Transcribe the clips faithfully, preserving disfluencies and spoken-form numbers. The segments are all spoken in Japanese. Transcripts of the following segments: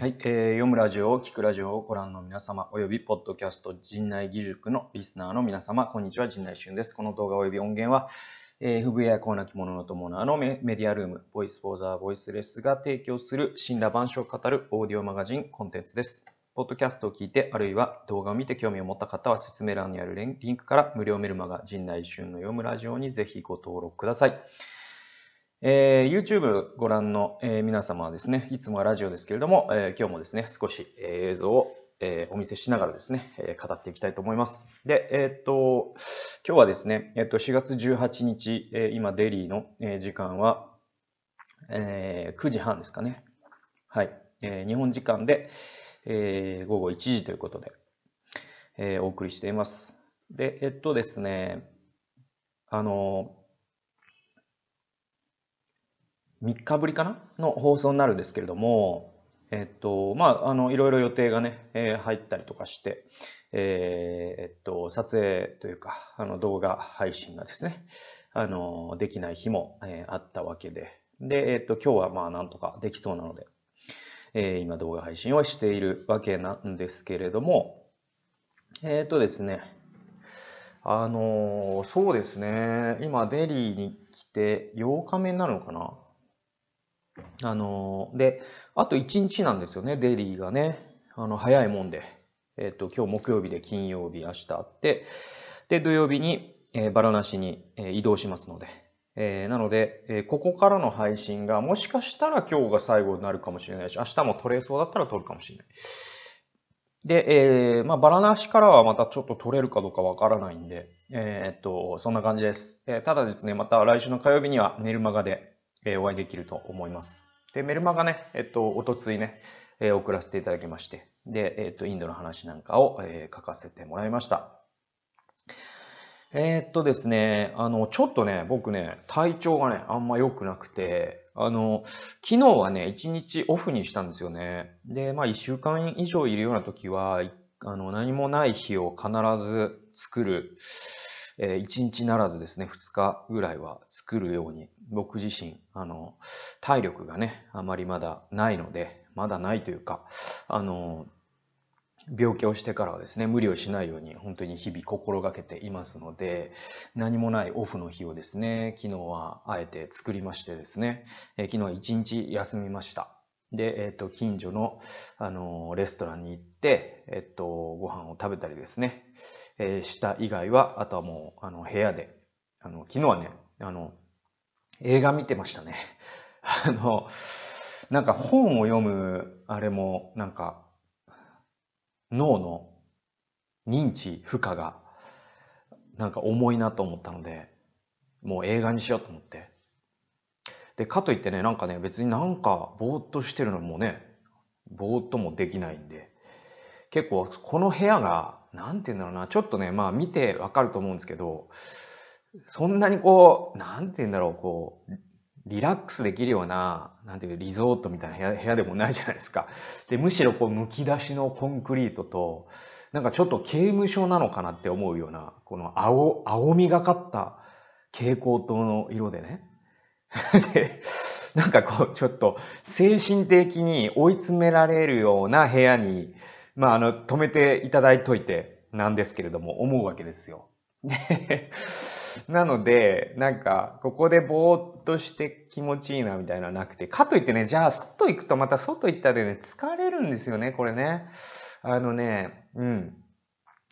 はい、えー、読むラジオを聞くラジオをご覧の皆様、およびポッドキャスト陣内義塾のリスナーの皆様、こんにちは、陣内俊です。この動画および音源は、えー、FUBUYAやこうなきものの友のあのメディアルーム、ボイスフォーザーボイスレスが提供する神羅万象を語るオーディオマガジンコンテンツです。ポッドキャストを聞いて、あるいは動画を見て興味を持った方は説明欄にあるリンクから無料メルマガ陣内俊の読むラジオにぜひご登録ください。えー、YouTube ご覧の、えー、皆様はですね、いつもはラジオですけれども、えー、今日もですね、少し、えー、映像を、えー、お見せしながらですね、えー、語っていきたいと思います。で、えー、っと、今日はですね、えー、っとしがつじゅうはちにち、えー、今デリーの、えー、時間は、えー、くじはんですかね。はい。えー、日本時間で、えー、ごごいちじということで、えー、お送りしています。で、えー、っとですね、あのー、みっかぶりかなの放送になるんですけれども、えっと、まあ、あの、いろいろ予定がね、えー、入ったりとかして、えー、えっと、撮影というか、あの、動画配信がですね、あの、できない日も、えー、あったわけで、で、えっと、今日はまあ、なんとかできそうなので、えー、今動画配信をしているわけなんですけれども、えー、っとですね、あの、そうですね、今、デリーに来てようかめになるのかなあので、あといちにちなんですよね、デリーがね。あの、早いもんで。えっと、今日木曜日で金曜日、明日あって、で、土曜日に、えー、バラナシに、えー、移動しますので。えー、なので、えー、ここからの配信が、もしかしたら今日が最後になるかもしれないし、明日も撮れそうだったら撮るかもしれない。で、えー、まあ、バラナシからはまたちょっと撮れるかどうかわからないんで、えー、っと、そんな感じです。えー、ただですね、また来週の火曜日にはメルマガで、お会いできると思います。で、メルマがね、えっと、おとついね、えー、送らせていただきまして、で、えっと、インドの話なんかを、えー、書かせてもらいました。えー、っとですね、あの、ちょっとね、僕ね、体調がね、あんま良くなくて、あの、昨日はね、いちにちオフにしたんですよね。で、まあ、いっしゅうかん以上いるような時は、あの、何もない日を必ず作る。いちにちならずですね、ふつかぐらいは作るように、僕自身、あの、体力がね、あまりまだないので、まだないというか、あの、病気をしてからはですね、無理をしないように、本当に日々心がけていますので、何もないオフの日をですね、昨日はあえて作りましてですね、え昨日はいちにち休みました。で、えっと、近所の、あの、レストランに行って、えっと、ご飯を食べたりですね、えー、した以外は、あとはもう、あの、部屋で、あの、昨日はね、あの、映画見てましたね。あの、なんか本を読む、あれも、なんか、脳の認知負荷が、なんか重いなと思ったので、もう映画にしようと思って。で、かといってね、なんかね、別になんか、ぼーっとしてるのもね、ぼーっともできないんで、結構、この部屋が、なんて言うんだろうな、ちょっとね、まあ見てわかると思うんですけど、そんなにこう、なんて言うんだろう、こう、リラックスできるような、なんていうリゾートみたいな部屋、部屋でもないじゃないですか。で、むしろこう、むき出しのコンクリートと、なんかちょっと刑務所なのかなって思うような、この青、青みがかった蛍光灯の色でね。で、なんかこう、ちょっと精神的に追い詰められるような部屋に、まあ、あの、止めていただいといてなんですけれども、思うわけですよ。なので、なんか、ここでぼーっとして気持ちいいなみたいなのはなくて、かといってね、じゃあ、外行くとまた外行ったでね、疲れるんですよね、これね。あのね、うん。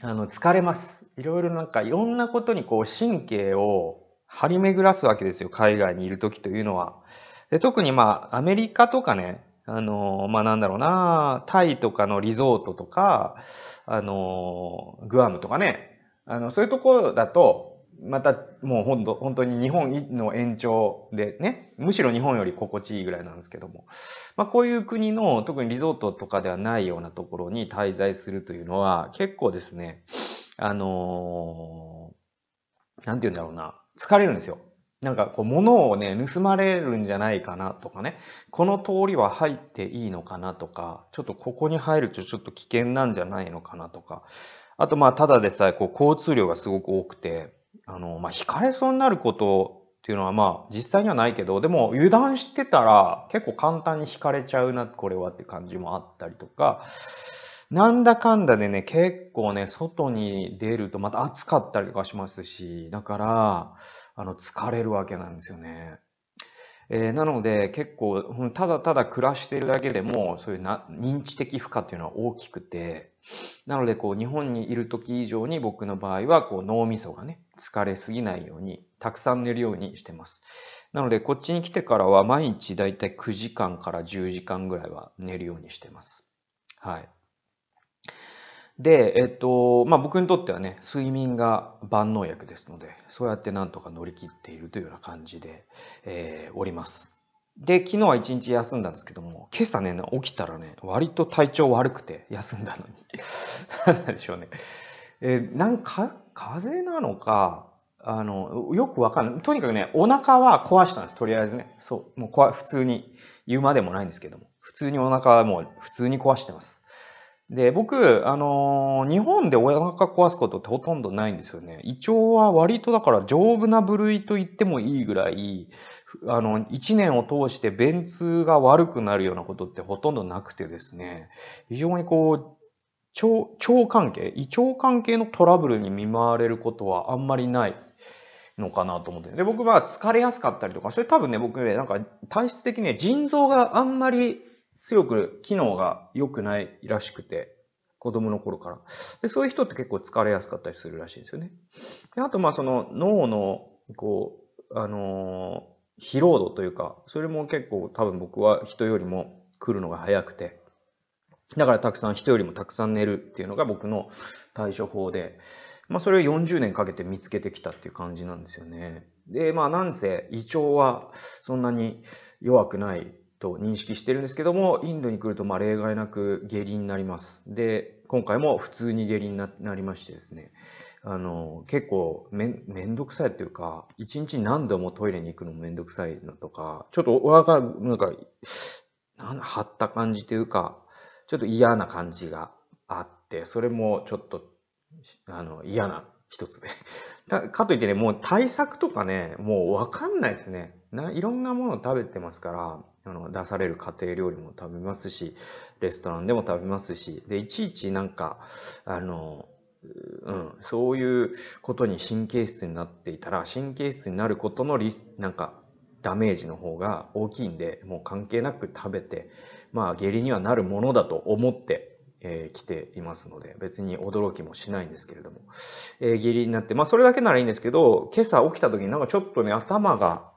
あの、疲れます。いろいろなんか、いろんなことにこう、神経を張り巡らすわけですよ、海外にいる時というのは。で、特にまあ、アメリカとかね、あの、まあ、なんだろうな、タイとかのリゾートとか、あの、グアムとかね、あの、そういうところだと、また、もうほんと、本当に日本の延長でね、むしろ日本より心地いいぐらいなんですけども、まあ、こういう国の、特にリゾートとかではないようなところに滞在するというのは、結構ですね、あの、なんて言うんだろうな、疲れるんですよ。なんかこう物をね、盗まれるんじゃないかなとかね、この通りは入っていいのかなとか、ちょっとここに入るとちょっと危険なんじゃないのかなとか、あとまあただでさえこう交通量がすごく多くて、あの、まあ引かれそうになることっていうのはまあ実際にはないけど、でも油断してたら結構簡単に引かれちゃうなこれはって感じもあったりとか、なんだかんだでね結構ね外に出るとまた暑かったりとかしますし、だからあの疲れるわけなんですよね。えー、なので結構ただただ暮らしているだけでもそういうな認知的負荷っていうのは大きくて、なのでこう日本にいる時以上に僕の場合はこう脳みそがね疲れすぎないようにたくさん寝るようにしてます。なのでこっちに来てからは毎日だいたいくじかんからじゅうじかんぐらいは寝るようにしてます。はい。で、えっと、まあ、僕にとってはね、睡眠が万能薬ですので、そうやってなんとか乗り切っているというような感じで、えー、おります。で、昨日は一日休んだんですけども、今朝ね、起きたらね、割と体調悪くて休んだのに。なんでしょうね。えー、なんか、風邪なのか、あの、よくわかんない。とにかくね、お腹は壊したんです、とりあえずね。そう、もう壊、普通に、言うまでもないんですけども、普通にお腹はもう、普通に壊してます。で、僕、あのー、日本でお腹壊すことってほとんどないんですよね。胃腸は割とだから丈夫な部類と言ってもいいぐらい、あの、一年を通して便通が悪くなるようなことってほとんどなくてですね、非常にこう、腸、腸関係、胃腸関係のトラブルに見舞われることはあんまりないのかなと思って。で、僕は疲れやすかったりとか、それ多分ね、僕ね、なんか体質的にね、腎臓があんまり強く機能が良くないらしくて、子供の頃から。で、そういう人って結構疲れやすかったりするらしいんですよね。で、あと、まあ、その脳の、こう、あのー、疲労度というか、それも結構多分僕は人よりも来るのが早くて、だからたくさん、人よりもたくさん寝るっていうのが僕の対処法で、まあ、それをよんじゅうねんかけて見つけてきたっていう感じなんですよね。で、まあ、なんせ胃腸はそんなに弱くないと認識してるんですけども、インドに来るとまあ例外なく下痢になります。で、今回も普通に下痢になりましてですね、あの、結構めん、めんどくさいというか、一日何度もトイレに行くのもめんどくさいのとか、ちょっとお腹が、なんか、なん張った感じというか、ちょっと嫌な感じがあって、それもちょっと、あの、嫌な一つで。かといってね、もう対策とかね、もうわかんないですね。ないろんなものを食べてますから、あの出される家庭料理も食べますし、レストランでも食べますし、で、いちいちなんか、あの、うん、そういうことに神経質になっていたら、神経質になることのリス、なんか、ダメージの方が大きいんで、もう関係なく食べて、まあ、下痢にはなるものだと思って、えー、来ていますので、別に驚きもしないんですけれども、えー、下痢になって、まあ、それだけならいいんですけど、今朝起きた時になんかちょっとね、頭が、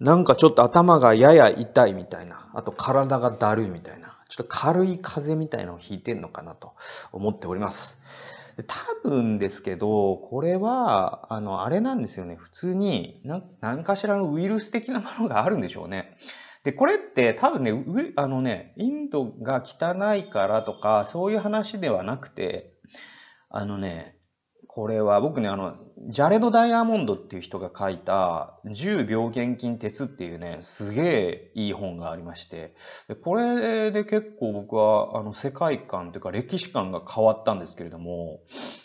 なんかちょっと頭がやや痛いみたいな、あと体がだるいみたいな、ちょっと軽い風邪みたいなのをひいてんのかなと思っております。多分ですけど、これは、あの、あれなんですよね。普通に何かしらのウイルス的なものがあるんでしょうね。で、これって多分ね、あのね、インドが汚いからとか、そういう話ではなくて、あのね、これは僕ね、あの、ジャレド・ダイヤモンドっていう人が書いた重病原菌鉄っていうね、すげえいい本がありまして、これで結構僕はあの世界観というか歴史観が変わったんですけれども、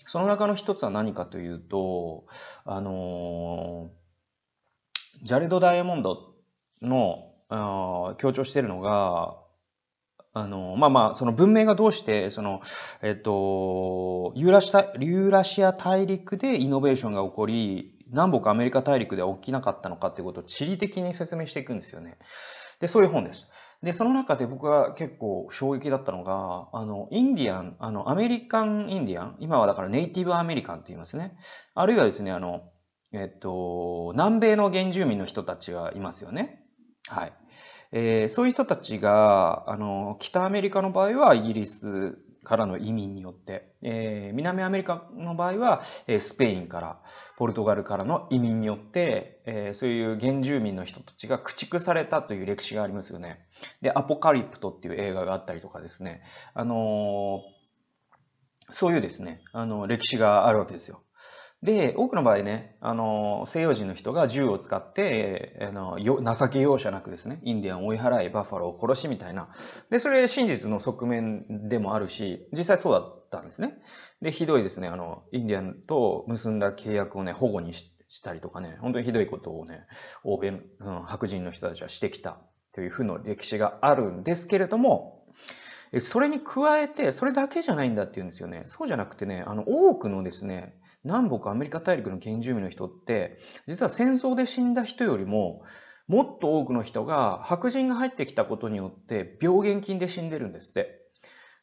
その中の一つは何かというと、あの、ジャレド・ダイヤモンドの強調しているのが、あの、まあまあ、その文明がどうして、その、えっと、ユーラシタ、ユーラシア大陸でイノベーションが起こり、南北アメリカ大陸では起きなかったのかっていうことを地理的に説明していくんですよね。で、そういう本です。で、その中で僕は結構衝撃だったのが、あの、インディアン、あの、アメリカンインディアン、今はだからネイティブアメリカンって言いますね。あるいはですね、あの、えっと、南米の原住民の人たちがいますよね。はい。えー、そういう人たちが、あの、北アメリカの場合はイギリスからの移民によって、えー、南アメリカの場合は、えー、スペインから、ポルトガルからの移民によって、えー、そういう原住民の人たちが駆逐されたという歴史がありますよね。で、アポカリプトっていう映画があったりとかですね、あのー、そういうですね、あの、歴史があるわけですよ。で、多くの場合ね、あの、西洋人の人が銃を使って、あの、情け容赦なくですね、インディアンを追い払い、バッファローを殺しみたいな。で、それ真実の側面でもあるし、実際そうだったんですね。で、ひどいですね、あの、インディアンと結んだ契約をね、保護にし、したりとかね、本当にひどいことをね、欧米、うん、白人の人たちはしてきたというふうな歴史があるんですけれども、それに加えて、それだけじゃないんだっていうんですよね。そうじゃなくてね、あの、多くのですね、南北アメリカ大陸の原住民の人って、実は戦争で死んだ人よりも、もっと多くの人が白人が入ってきたことによって病原菌で死んでるんですって。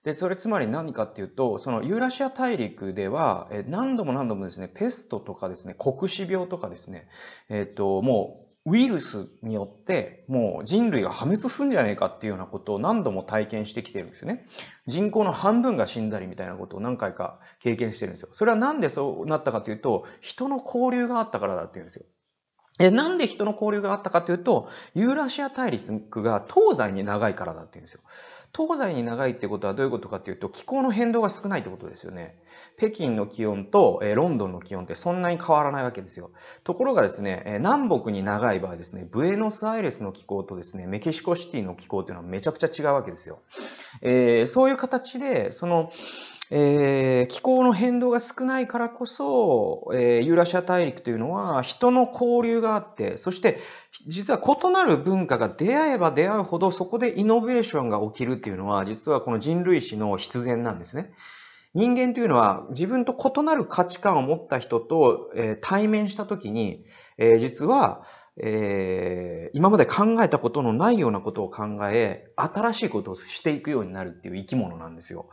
で、それつまり何かっていうと、そのユーラシア大陸では、何度も何度もですね、ペストとかですね、黒死病とかですね、えっと、もうウイルスによって、もう人類が破滅するんじゃないかっていうようなことを何度も体験してきてるんですよね。人口の半分が死んだりみたいなことを何回か経験してるんですよ。それはなんでそうなったかというと、人の交流があったからだっていうんですよ。え、なんで人の交流があったかというと、ユーラシア大陸が東西に長いからだって言うんですよ。東西に長いってことはどういうことかというと、気候の変動が少ないってことですよね。北京の気温とえロンドンの気温ってそんなに変わらないわけですよ。ところがですね、え南北に長い場合ですね、ブエノスアイレスの気候とですね、メキシコシティの気候というのはめちゃくちゃ違うわけですよ。えー、そういう形で、その、えー、気候の変動が少ないからこそ、えー、ユーラシア大陸というのは人の交流があって、そして実は異なる文化が出会えば出会うほどそこでイノベーションが起きるっていうのは実はこの人類史の必然なんですね。人間というのは自分と異なる価値観を持った人と、えー、対面したときに、えー、実は、えー、今まで考えたことのないようなことを考え、新しいことをしていくようになるっていう生き物なんですよ。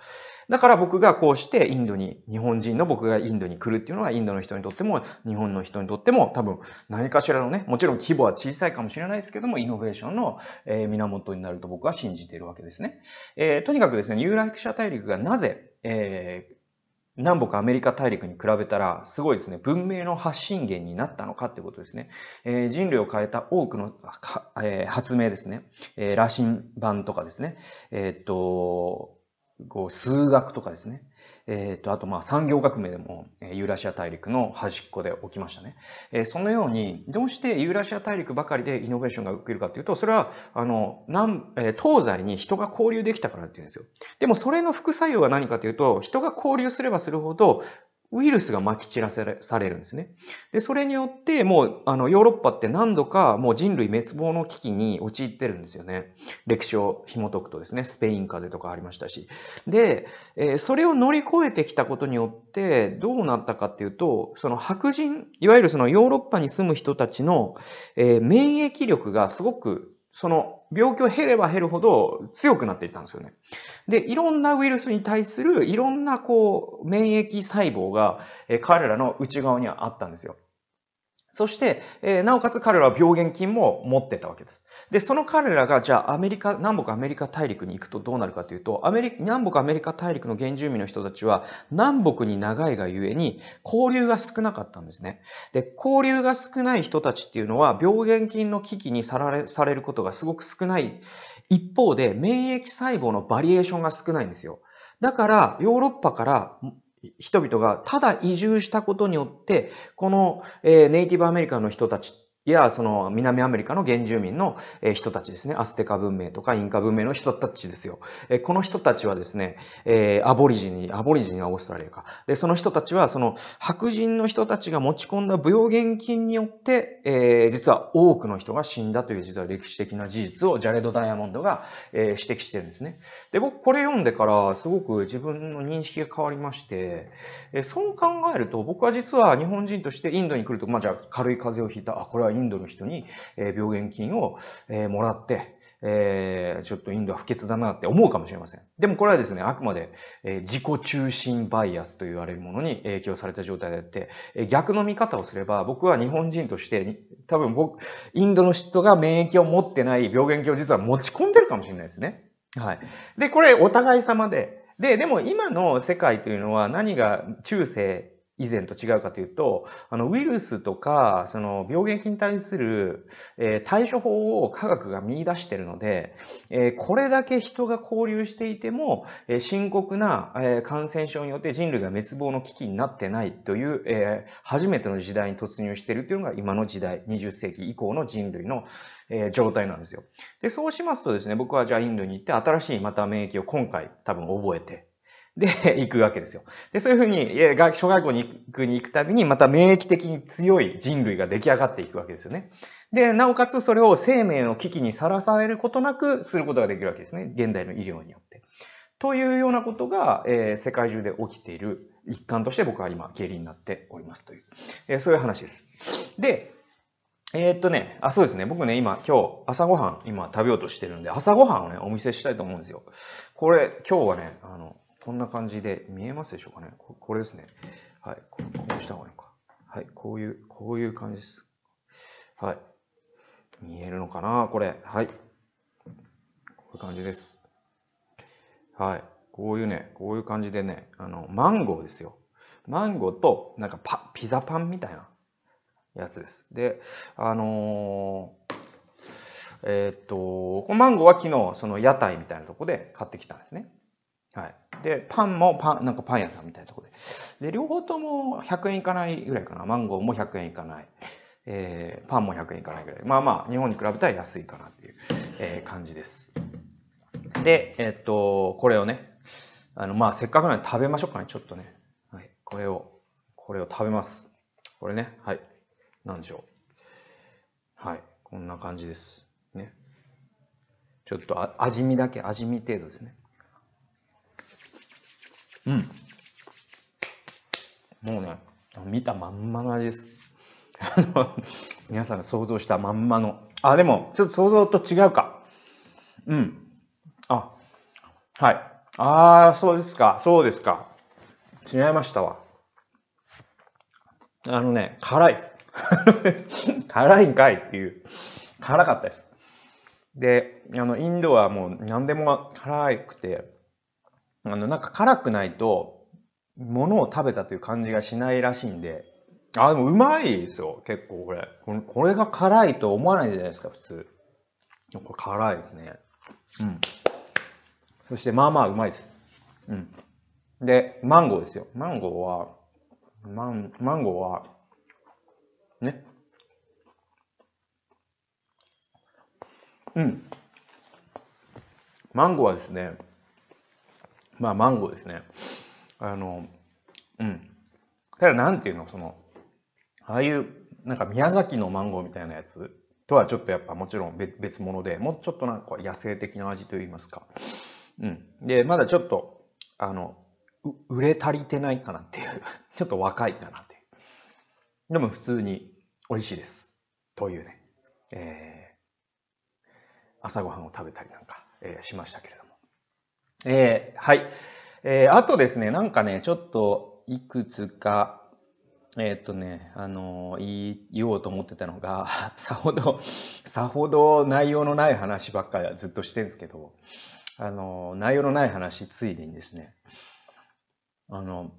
だから僕がこうしてインドに、日本人の僕がインドに来るっていうのはインドの人にとっても日本の人にとっても多分何かしらのね、もちろん規模は小さいかもしれないですけども、イノベーションの源になると僕は信じているわけですね。えー、とにかくですね、ユーラシア大陸がなぜ、えー南北アメリカ大陸に比べたら、すごいですね、文明の発信源になったのかってことですね。えー、人類を変えた多くの、えー、発明ですね。えー、羅針盤とかですね。えー、っと、こう数学とかですね。えー、っと、あと、まあ、産業革命でも、えー、ユーラシア大陸の端っこで起きましたね。えー、そのように、どうしてユーラシア大陸ばかりでイノベーションが起きるかというと、それは、あの、南、えー、東西に人が交流できたからっていうんですよ。でも、それの副作用は何かというと、人が交流すればするほど、ウイルスが撒き散らされるんですね。で、それによって、もう、あの、ヨーロッパって何度か、もう人類滅亡の危機に陥ってるんですよね。歴史を紐解くとですね、スペイン風邪とかありましたし。で、えー、それを乗り越えてきたことによって、どうなったかっていうと、その白人、いわゆるそのヨーロッパに住む人たちの、えー、免疫力がすごく、その病気を減れば減るほど強くなっていったんですよね。で、いろんなウイルスに対するいろんなこう免疫細胞が彼らの内側にはあったんですよ。そして、えー、なおかつ彼らは病原菌も持ってたわけです。で、その彼らが、じゃあアメリカ、南北アメリカ大陸に行くとどうなるかというと、アメリカ、南北アメリカ大陸の原住民の人たちは、南北に長いがゆえに、交流が少なかったんですね。で、交流が少ない人たちっていうのは、病原菌の危機にさられ、されることがすごく少ない。一方で、免疫細胞のバリエーションが少ないんですよ。だから、ヨーロッパから、人々がただ移住したことによって、このネイティブアメリカの人たちや、その南アメリカの原住民の人たちですね。アステカ文明とかインカ文明の人たちですよ。この人たちはですね、アボリジニ、アボリジニはオーストラリアか。で、その人たちは、その白人の人たちが持ち込んだ病原菌によって、えー、実は多くの人が死んだという実は歴史的な事実をジャレド・ダイヤモンドが指摘してるんですね。で、僕これ読んでからすごく自分の認識が変わりまして、そう考えると、僕は実は日本人としてインドに来ると、まあ、じゃあ軽い風邪をひいた、あ、これはインドの人に病原菌をもらって、ちょっとインドは不潔だなって思うかもしれません。でもこれはですね、あくまで自己中心バイアスと言われるものに影響された状態であって、逆の見方をすれば、僕は日本人として、多分僕、インドの人が免疫を持ってない病原菌を実は持ち込んでるかもしれないですね。はい。で、これお互い様で。で、でも今の世界というのは何が中世、以前と違うかというと、あの、ウイルスとか、その、病原菌に対する、えー、対処法を科学が見出しているので、えー、これだけ人が交流していても、えー、深刻な、えー、感染症によって人類が滅亡の危機になってないという、えー、初めての時代に突入しているというのが今の時代、にじゅっせいき以降の人類の、えー、状態なんですよ。で、そうしますとですね、僕はじゃあインドに行って新しいまた免疫を今回多分覚えて、で行くわけですよ。で、そういうふうに小学校に行くに行くたびにまた免疫的に強い人類が出来上がっていくわけですよね。で、なおかつそれを生命の危機にさらされることなくすることができるわけですね。現代の医療によって。というようなことが、えー、世界中で起きている一環として僕は今、下痢になっておりますという、えー、そういう話です。で、えー、っとね、あ、そうですね。僕ね、今、今日、朝ごはん、今食べようとしてるんで、朝ごはんをね、お見せしたいと思うんですよ。これ、今日はね、あの、こんな感じで見えますでしょうかね。こ, これですね。はい。こうした方がいいのか。はい。こういう、こういう感じです。はい。見えるのかなこれ。はい。こういう感じです。はい。こういうね、こういう感じでね、あの、マンゴーですよ。マンゴーと、なんかパ、ピザパンみたいなやつです。で、あのー、えー、っと、このマンゴーは昨日、その屋台みたいなとこで買ってきたんですね。はい。で、パンもパン、なんかパン屋さんみたいなとこで。で、両方ともひゃくえんいかないぐらいかな。マンゴーもひゃくえんいかない。えー、パンもひゃくえんいかないぐらい。まあまあ、日本に比べたら安いかなっていう、えー、感じです。で、えー、っと、これをね、あの、まあ、せっかくなんで食べましょうかね。ちょっとね。はい。これを、これを食べます。これね。はい。なんでしょう。はい。こんな感じです。ね。ちょっとあ、味見だけ、味見程度ですね。うん、もうね、見たまんまの味です。あの、皆さんが想像したまんまの。あ、でも、ちょっと想像と違うか。うん。あ、はい。あー、そうですか、そうですか。違いましたわ。あのね、辛いです。辛いんかいっていう。辛かったです。で、あの、インドはもう何でも辛くて、あの、なんか辛くないと、物を食べたという感じがしないらしいんで、あ、でもうまいですよ、結構これ。これが辛いと思わないじゃないですか、普通。これ辛いですね。うん。そして、まあまあうまいです。うん。で、マンゴーですよ。マンゴーは、マン、マンゴーは、ね。うん。マンゴーはですね、まあ、マンゴーですね。あの、うん。ただ、なんていうの、その、ああいう、なんか宮崎のマンゴーみたいなやつとはちょっとやっぱもちろん別、別物で、もうちょっとなんか野生的な味といいますか。うん。で、まだちょっと、あの、売れ足りてないかなっていう。ちょっと若いかなっていう。でも普通に美味しいです。というね、えー、朝ごはんを食べたりなんか、えー、しましたけれども。えー、はい。えー、あとですね、なんかね、ちょっと、いくつか、えっとね、あのー、言おうと思ってたのが、さほど、さほど内容のない話ばっかりはずっとしてるんですけど、あのー、内容のない話ついでにですね、あの、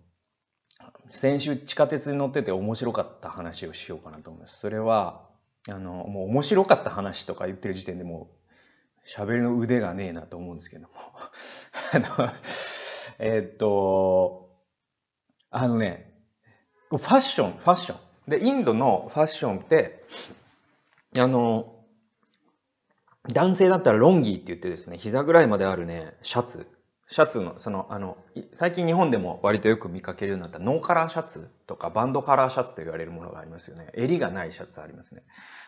先週地下鉄に乗ってて面白かった話をしようかなと思います。それは、あの、もう面白かった話とか言ってる時点でもう、喋りの腕がねえなと思うんですけども。あの、えー、っと、あのね、ファッション、ファッション。で、インドのファッションって、あの、男性だったらロンギーって言ってですね、膝ぐらいまであるね、シャツ。シャツの、その、あの、最近日本でも割とよく見かけるようになったノーカラーシャツとかバンドカラーシャツと言われるものがありますよね。襟がないシャツありますね。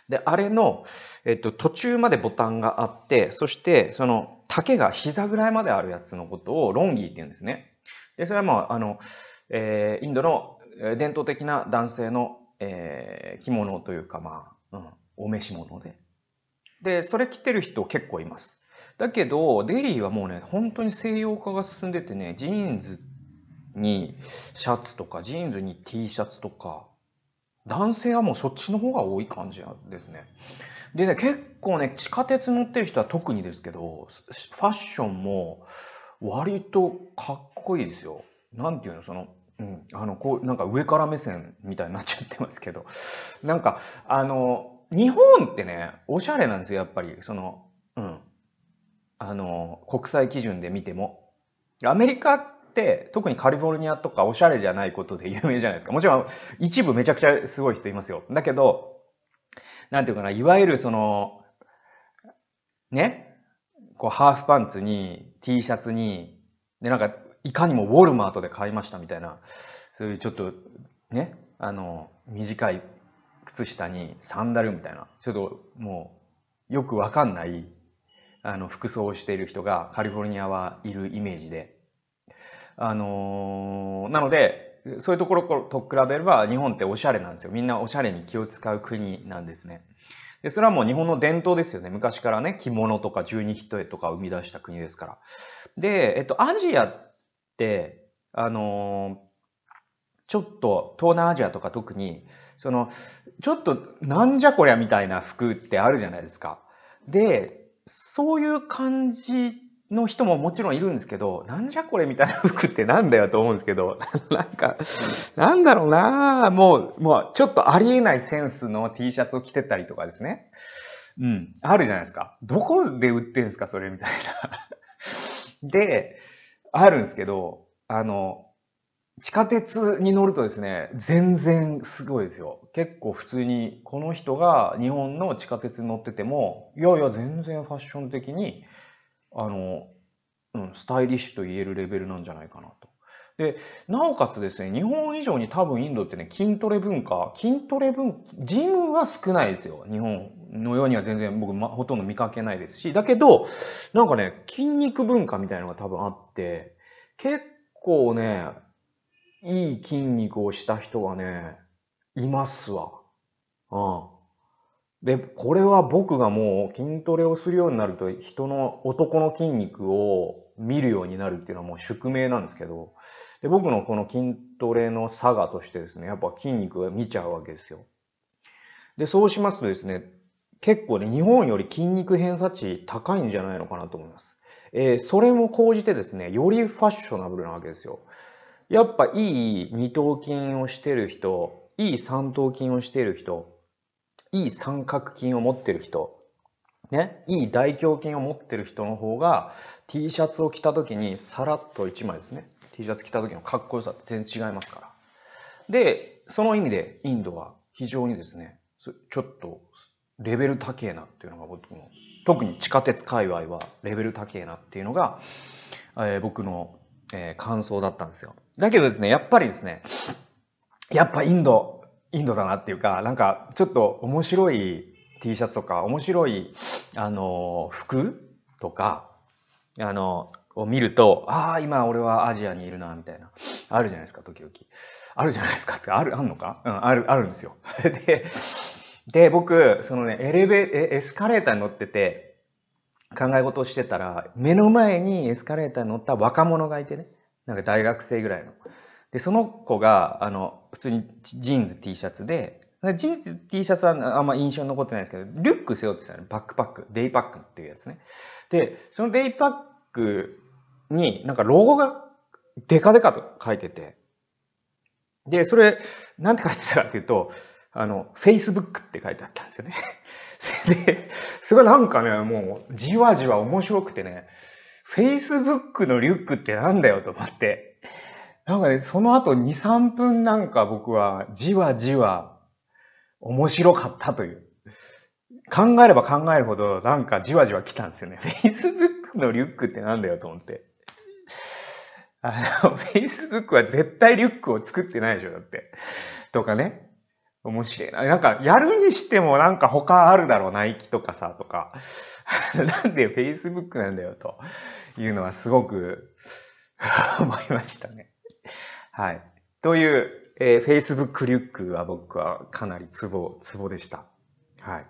で、あれの、えっと、途中までボタンがあって、そして、その、丈が膝ぐらいまであるやつのことをロンギーって言うんですね。で、それはもう、あの、えー、インドの伝統的な男性の、えー、着物というか、まあ、うん、お召し物で。で、それ着てる人結構います。だけど、デリーはもうね、本当に西洋化が進んでてね、ジーンズにシャツとか、ジーンズに T シャツとか、男性はもうそっちの方が多い感じですね。でね、結構ね、地下鉄乗ってる人は特にですけど、ファッションも割とかっこいいですよ。なんていうの、その、うん、あの、こう、なんか上から目線みたいになっちゃってますけど、なんか、あの、日本ってね、おしゃれなんですよ、やっぱり。その、うん。あの、国際基準で見ても。アメリカって、特にカリフォルニアとかおしゃれじゃないことで有名じゃないですか。もちろん、一部めちゃくちゃすごい人いますよ。だけど、なんていうかな、いわゆるその、ね、こう、ハーフパンツに、T シャツに、で、なんか、いかにもウォルマートで買いましたみたいな、そういうちょっとね、あの短い靴下にサンダルみたいな、ちょっともうよくわかんないあの服装をしている人がカリフォルニアはいるイメージで、あのー、なのでそういうところと比べれば日本っておしゃれなんですよ。みんなおしゃれに気を使う国なんですね。でそれはもう日本の伝統ですよね。昔からね、着物とか十二単とか生み出した国ですから。で、えっと、アジアって、あのー、ちょっと東南アジアとか特に、その、ちょっとなんじゃこりゃみたいな服ってあるじゃないですか。で、そういう感じの人ももちろんいるんですけど、なんじゃこれみたいな服ってなんだよと思うんですけど、なんか、なんだろうなぁ、もう、もうちょっとありえないセンスの T シャツを着てたりとかですね。うん、あるじゃないですか。どこで売ってんですか、それみたいな。で、あるんですけど、あの、地下鉄に乗るとですね、全然すごいですよ。結構普通に、この人が日本の地下鉄に乗ってても、いやいや、全然ファッション的に、あの、うん、スタイリッシュと言えるレベルなんじゃないかなと。で、なおかつですね、日本以上に多分インドってね、筋トレ文化、筋トレ文化、ジムは少ないですよ。日本のようには全然僕、ま、ほとんど見かけないですし、だけど、なんかね、筋肉文化みたいなのが多分あって、結構ね、いい筋肉をした人がね、いますわ。うん。で、これは僕がもう筋トレをするようになると人の男の筋肉を見るようになるっていうのはもう宿命なんですけど、で僕のこの筋トレの差がとしてですね、やっぱ筋肉が見ちゃうわけですよ。で、そうしますとですね、結構ね、日本より筋肉偏差値高いんじゃないのかなと思います。えー、それも講じてですね、よりファッショナブルなわけですよ。やっぱいい二頭筋をしてる人、いい三頭筋をしてる人、いい三角筋を持ってる人、ね、いい大胸筋を持ってる人の方が T シャツを着た時にさらっといちまいですね、 T シャツ着た時のかっこよさって全然違いますから。で、その意味でインドは非常にですね、ちょっとレベル高えなっていうのが僕の、特に地下鉄界隈はレベル高えなっていうのが、えー、僕の、えー、感想だったんですよ。だけどですね、やっぱりですね、やっぱインドインドだなっていうか、なんかちょっと面白い T シャツとか面白いあの服とかあのを見ると、ああ今俺はアジアにいるなみたいな、あるじゃないですか、時々あるじゃないですかって、あるあんのか、うん、あるあるんですよ。でで僕そのね、エレベエスカレーターに乗ってて考え事をしてたら、目の前にエスカレーターに乗った若者がいてね、なんか大学生ぐらいの。で、その子が、あの、普通にジーンズ T シャツで、ジーンズ T シャツはあんま印象に残ってないんですけど、リュック背負ってたね、バックパック、デイパックっていうやつね。で、そのデイパックになんかロゴがデカデカと書いてて、で、それ、なんて書いてたかっていうと、あの、Facebook って書いてあったんですよね。で、それがなんかね、もう、じわじわ面白くてね、Facebook のリュックってなんだよと思って、なんかね、その後に、さんぷんなんか僕はじわじわ面白かったという。考えれば考えるほどなんかじわじわ来たんですよね。Facebook のリュックってなんだよと思って。あの、Facebook は絶対リュックを作ってないでしょ、だって。とかね。面白いな。なんか、やるにしてもなんか他あるだろう、ナイキとかさ、とか。なんで Facebook なんだよ、というのはすごく思いましたね。はい。という、えー、Facebook リュックは僕はかなりツボ、ツボでした。はい。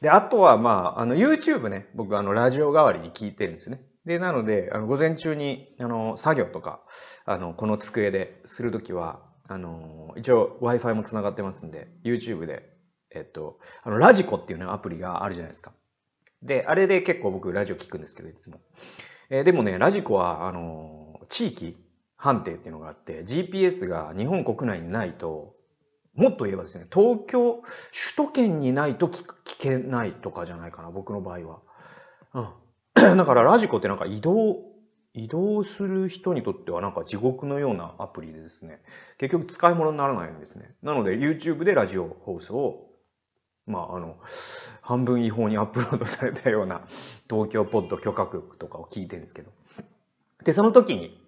で、あとは、まあ、あの、YouTube ね、僕、あの、ラジオ代わりに聞いてるんですね。で、なので、あの、午前中に、あの、作業とか、あの、この机でするときは、あの、一応 Wi-Fi も繋がってますんで、YouTube で、えっと、あの、ラジコっていうね、アプリがあるじゃないですか。で、あれで結構僕、ラジオ聞くんですけど、いつも。えー、でもね、ラジコは、あの、地域、判定っていうのがあって、ジーピーエス が日本国内にないと、もっと言えばですね、東京、首都圏にないと聞けないとかじゃないかな、僕の場合は。うん。だからラジコってなんか移動、移動する人にとってはなんか地獄のようなアプリでですね、結局使い物にならないんですね。なので YouTube でラジオ放送を、まああの、半分違法にアップロードされたような東京ポッド許可局とかを聞いてるんですけど。で、その時に、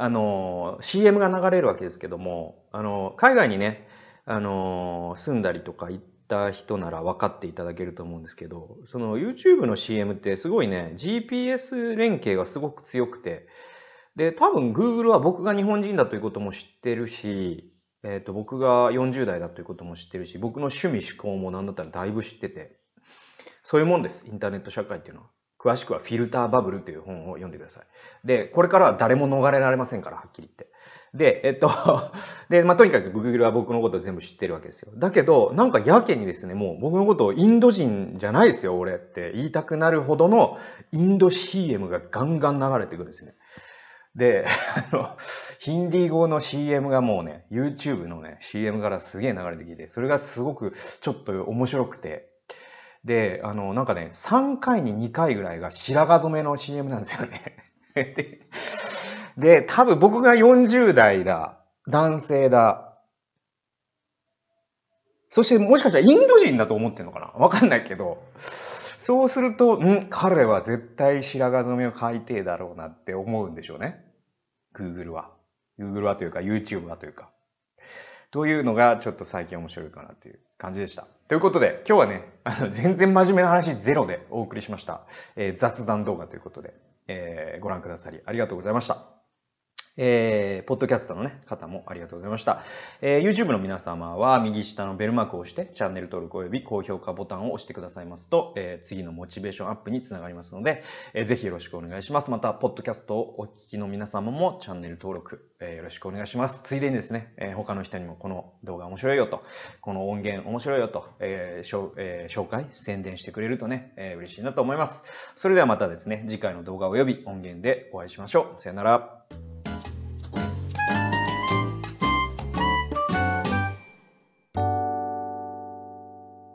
あの シーエム が流れるわけですけども、あの海外にね、あの住んだりとか行った人なら分かっていただけると思うんですけど、その YouTube の シーエム ってすごいね ジーピーエス 連携がすごく強くて、で多分 Google は僕が日本人だということも知ってるし、えー、と僕がよんじゅうだいだということも知ってるし、僕の趣味嗜好も何だったらだいぶ知ってて、そういうもんですインターネット社会っていうのは。詳しくはフィルターバブルという本を読んでください。で、これからは誰も逃れられませんから、はっきり言って。で、えっと、で、まあ、とにかく Google は僕のことを全部知ってるわけですよ。だけど、なんかやけにですね、もう僕のことをインド人じゃないですよ、俺って言いたくなるほどのインド シーエム がガンガン流れてくるんですね。で、あの、ヒンディー語の シーエム がもうね、YouTube のね、シーエム からすげえ流れてきて、それがすごくちょっと面白くて、で、あの、なんかね、さんかいににかいぐらいが白髪染めの シーエム なんですよね。で, で、多分僕がよんじゅうだいだ、男性だ、そしてもしかしたらインド人だと思ってるのかな、わかんないけど、そうすると、ん、彼は絶対白髪染めを買いてえだろうなって思うんでしょうね。Google は。Google はというか、YouTube はというか。というのがちょっと最近面白いかなっていう感じでした。ということで今日はね、あの全然真面目な話ゼロでお送りしました、えー、雑談動画ということで、えー、ご覧くださりありがとうございました。えー、ポッドキャストの、ね、方もありがとうございました、えー。YouTube の皆様は右下のベルマークを押してチャンネル登録および高評価ボタンを押してくださいますと、えー、次のモチベーションアップにつながりますので、えー、ぜひよろしくお願いします。また、ポッドキャストをお聞きの皆様もチャンネル登録、えー、よろしくお願いします。ついでにですね、えー、他の人にもこの動画面白いよと、この音源面白いよと、えーしょえー、紹介、宣伝してくれるとね、えー、嬉しいなと思います。それではまたですね、次回の動画および音源でお会いしましょう。さよなら。